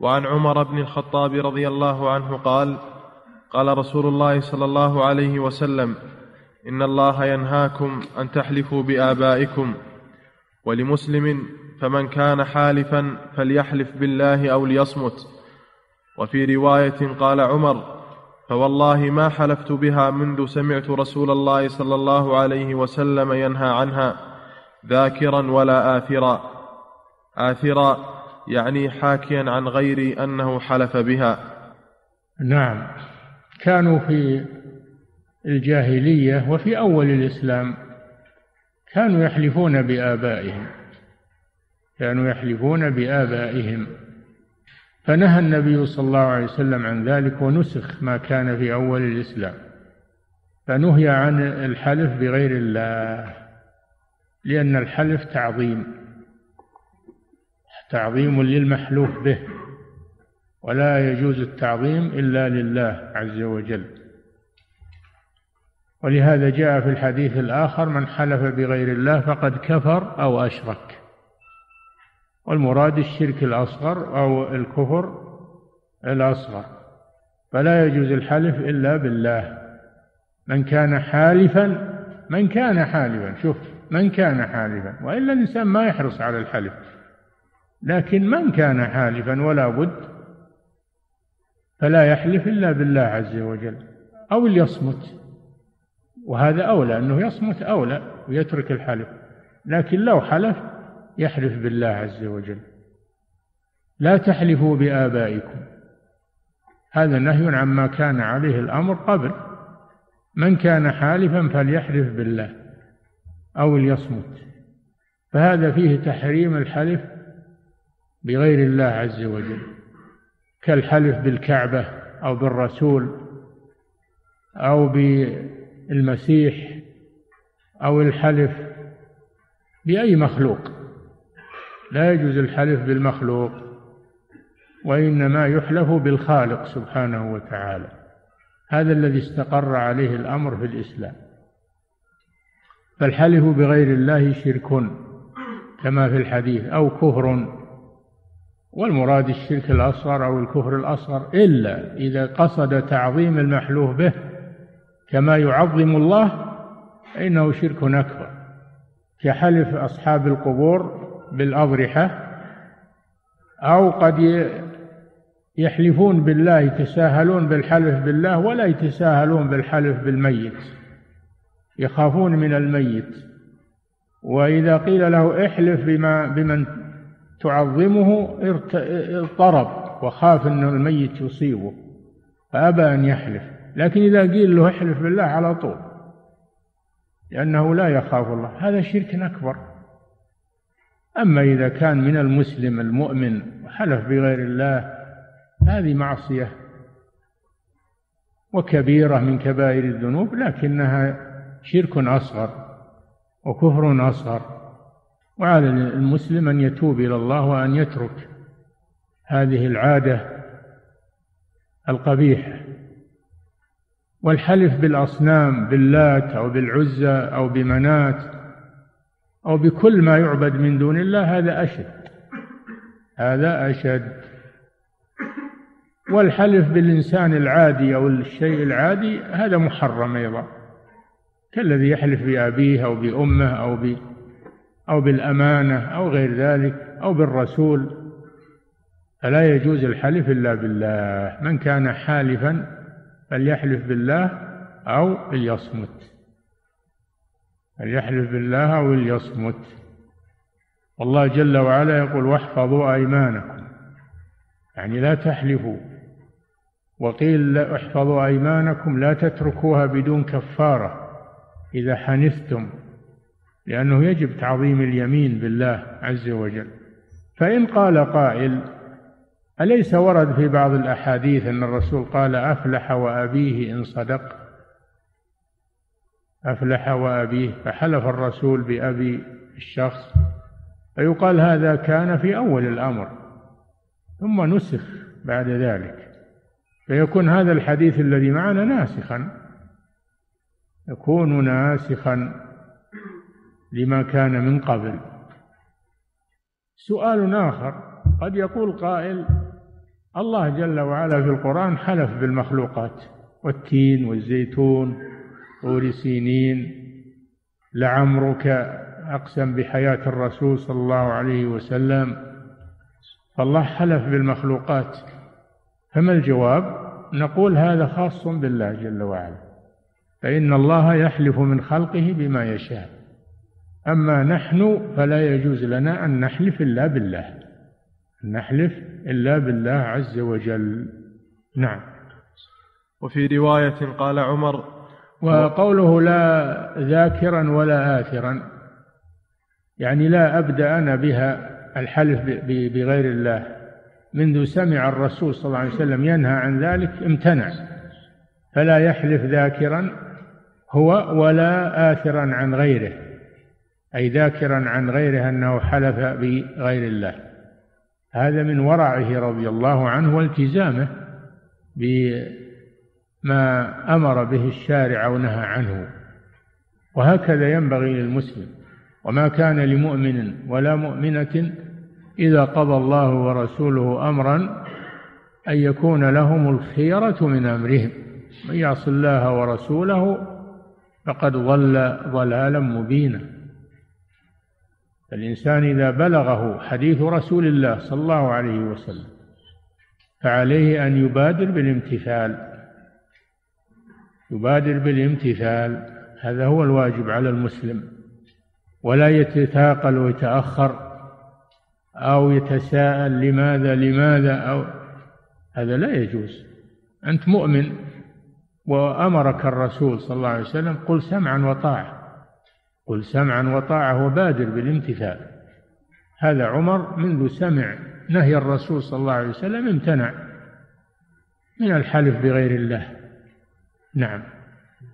وعن عمر بن الخطاب رضي الله عنه قال: قال رسول الله صلى الله عليه وسلم: إن الله ينهاكم أن تحلفوا بآبائكم. ولمسلم: فمن كان حالفا فليحلف بالله أو ليصمت. وفي رواية قال عمر: فوالله ما حلفت بها منذ سمعت رسول الله صلى الله عليه وسلم ينهى عنها، ذاكرا ولا آثرا يعني حاكيا عن غيري أنه حلف بها. نعم، كانوا في الجاهلية وفي أول الإسلام كانوا يحلفون بآبائهم، فنهى النبي صلى الله عليه وسلم عن ذلك ونسخ ما كان في أول الإسلام، فنهي عن الحلف بغير الله، لأن الحلف تعظيم للمحلوف به، ولا يجوز التعظيم إلا لله عز وجل. ولهذا جاء في الحديث الآخر: من حلف بغير الله فقد كفر أو أشرك. والمراد الشرك الأصغر أو الكفر الأصغر، فلا يجوز الحلف إلا بالله. من كان حالفا شوف، من كان حالفا، وإلا الإنسان ما يحرص على الحلف، لكن من كان حالفا ولا بد فلا يحلف إلا بالله عز وجل أو ليصمت، وهذا أولى، أنه يصمت أولى ويترك الحلف، لكن لو حلف يحلف بالله عز وجل. لا تحلفوا بآبائكم، هذا نهي عما كان عليه الأمر قبل. من كان حالفا فليحلف بالله أو ليصمت، فهذا فيه تحريم الحلف بغير الله عز وجل، كالحلف بالكعبة أو بالرسول أو بالمسيح أو الحلف بأي مخلوق. لا يجوز الحلف بالمخلوق، وإنما يحلف بالخالق سبحانه وتعالى. هذا الذي استقر عليه الأمر في الإسلام. فالحلف بغير الله شرك كما في الحديث أو كفر، والمراد الشرك الأصغر أو الكفر الأصغر، إلا إذا قصد تعظيم المحلوف به كما يعظم الله، فإنه شرك أكبر، كحلف أصحاب القبور بالأضرحة، أو قد يحلفون بالله، يتساهلون بالحلف بالله ولا يتساهلون بالحلف بالميت، يخافون من الميت، وإذا قيل له احلف بمن تعظمه اضطرب وخاف أن الميت يصيبه فأبى أن يحلف، لكن إذا قيل له احلف بالله على طول لأنه لا يخاف الله، هذا شرك أكبر. أما إذا كان من المسلم المؤمن وحلف بغير الله، هذه معصية وكبيرة من كبائر الذنوب، لكنها شرك أصغر وكفر أصغر، وعلى المسلم أن يتوب إلى الله وأن يترك هذه العادة القبيحة. والحلف بالأصنام، باللات أو بالعزى أو بمنات أو بكل ما يعبد من دون الله، هذا أشد. والحلف بالإنسان العادي أو الشيء العادي هذا محرم أيضا، كالذي يحلف بأبيه أو بأمه أو بالأمانة أو غير ذلك أو بالرسول، فلا يجوز الحلف إلا بالله. من كان حالفا فليحلف بالله أو ليصمت، والله جل وعلا يقول: واحفظوا أيمانكم، يعني لا تحلفوا. وقيل: احفظوا أيمانكم لا تتركوها بدون كفارة إذا حنثتم، لأنه يجب تعظيم اليمين بالله عز وجل. فإن قال قائل: أليس ورد في بعض الأحاديث أن الرسول قال: أفلح وأبيه إن صدق، فحلف الرسول بأبي الشخص، فيقال هذا كان في أول الأمر ثم نسخ بعد ذلك، فيكون هذا الحديث الذي معنا ناسخا لما كان من قبل. سؤال آخر: قد يقول قائل: الله جل وعلا في القرآن حلف بالمخلوقات: والتين والزيتون طور سينين، لعمرك أقسم بحياة الرسول صلى الله عليه وسلم. فالله حلف بالمخلوقات، فما الجواب؟ نقول هذا خاص بالله جل وعلا، فإن الله يحلف من خلقه بما يشاء، أما نحن فلا يجوز لنا أن نحلف إلا بالله، عز وجل. نعم. وفي رواية قال عمر: وقوله لا ذاكرا ولا آثرا، يعني لا أبدأ أنا بها الحلف بغير الله، منذ سمع الرسول صلى الله عليه وسلم ينهى عن ذلك امتنع، فلا يحلف ذاكرا هو ولا آثرا عن غيره، أي ذاكرا عن غيره أنه حلف بغير الله، هذا من ورعه رضي الله عنه والتزامه بما أمر به الشارع ونهى عنه. وهكذا ينبغي للمسلم، وما كان لمؤمن ولا مؤمنة إذا قضى الله ورسوله أمرا أن يكون لهم الخيرة من أمرهم، من يعص الله ورسوله فقد ضل ضلالا مبينا. فالإنسان إذا بلغه حديث رسول الله صلى الله عليه وسلم فعليه أن يبادر بالامتثال، هذا هو الواجب على المسلم، ولا يتثاقل ويتأخر أو يتساءل لماذا أو هذا لا يجوز. أنت مؤمن وأمرك الرسول صلى الله عليه وسلم قل سمعا وطاعة، وبادر بالامتثال. هذا عمر منذ سمع نهي الرسول صلى الله عليه وسلم امتنع من الحلف بغير الله. نعم.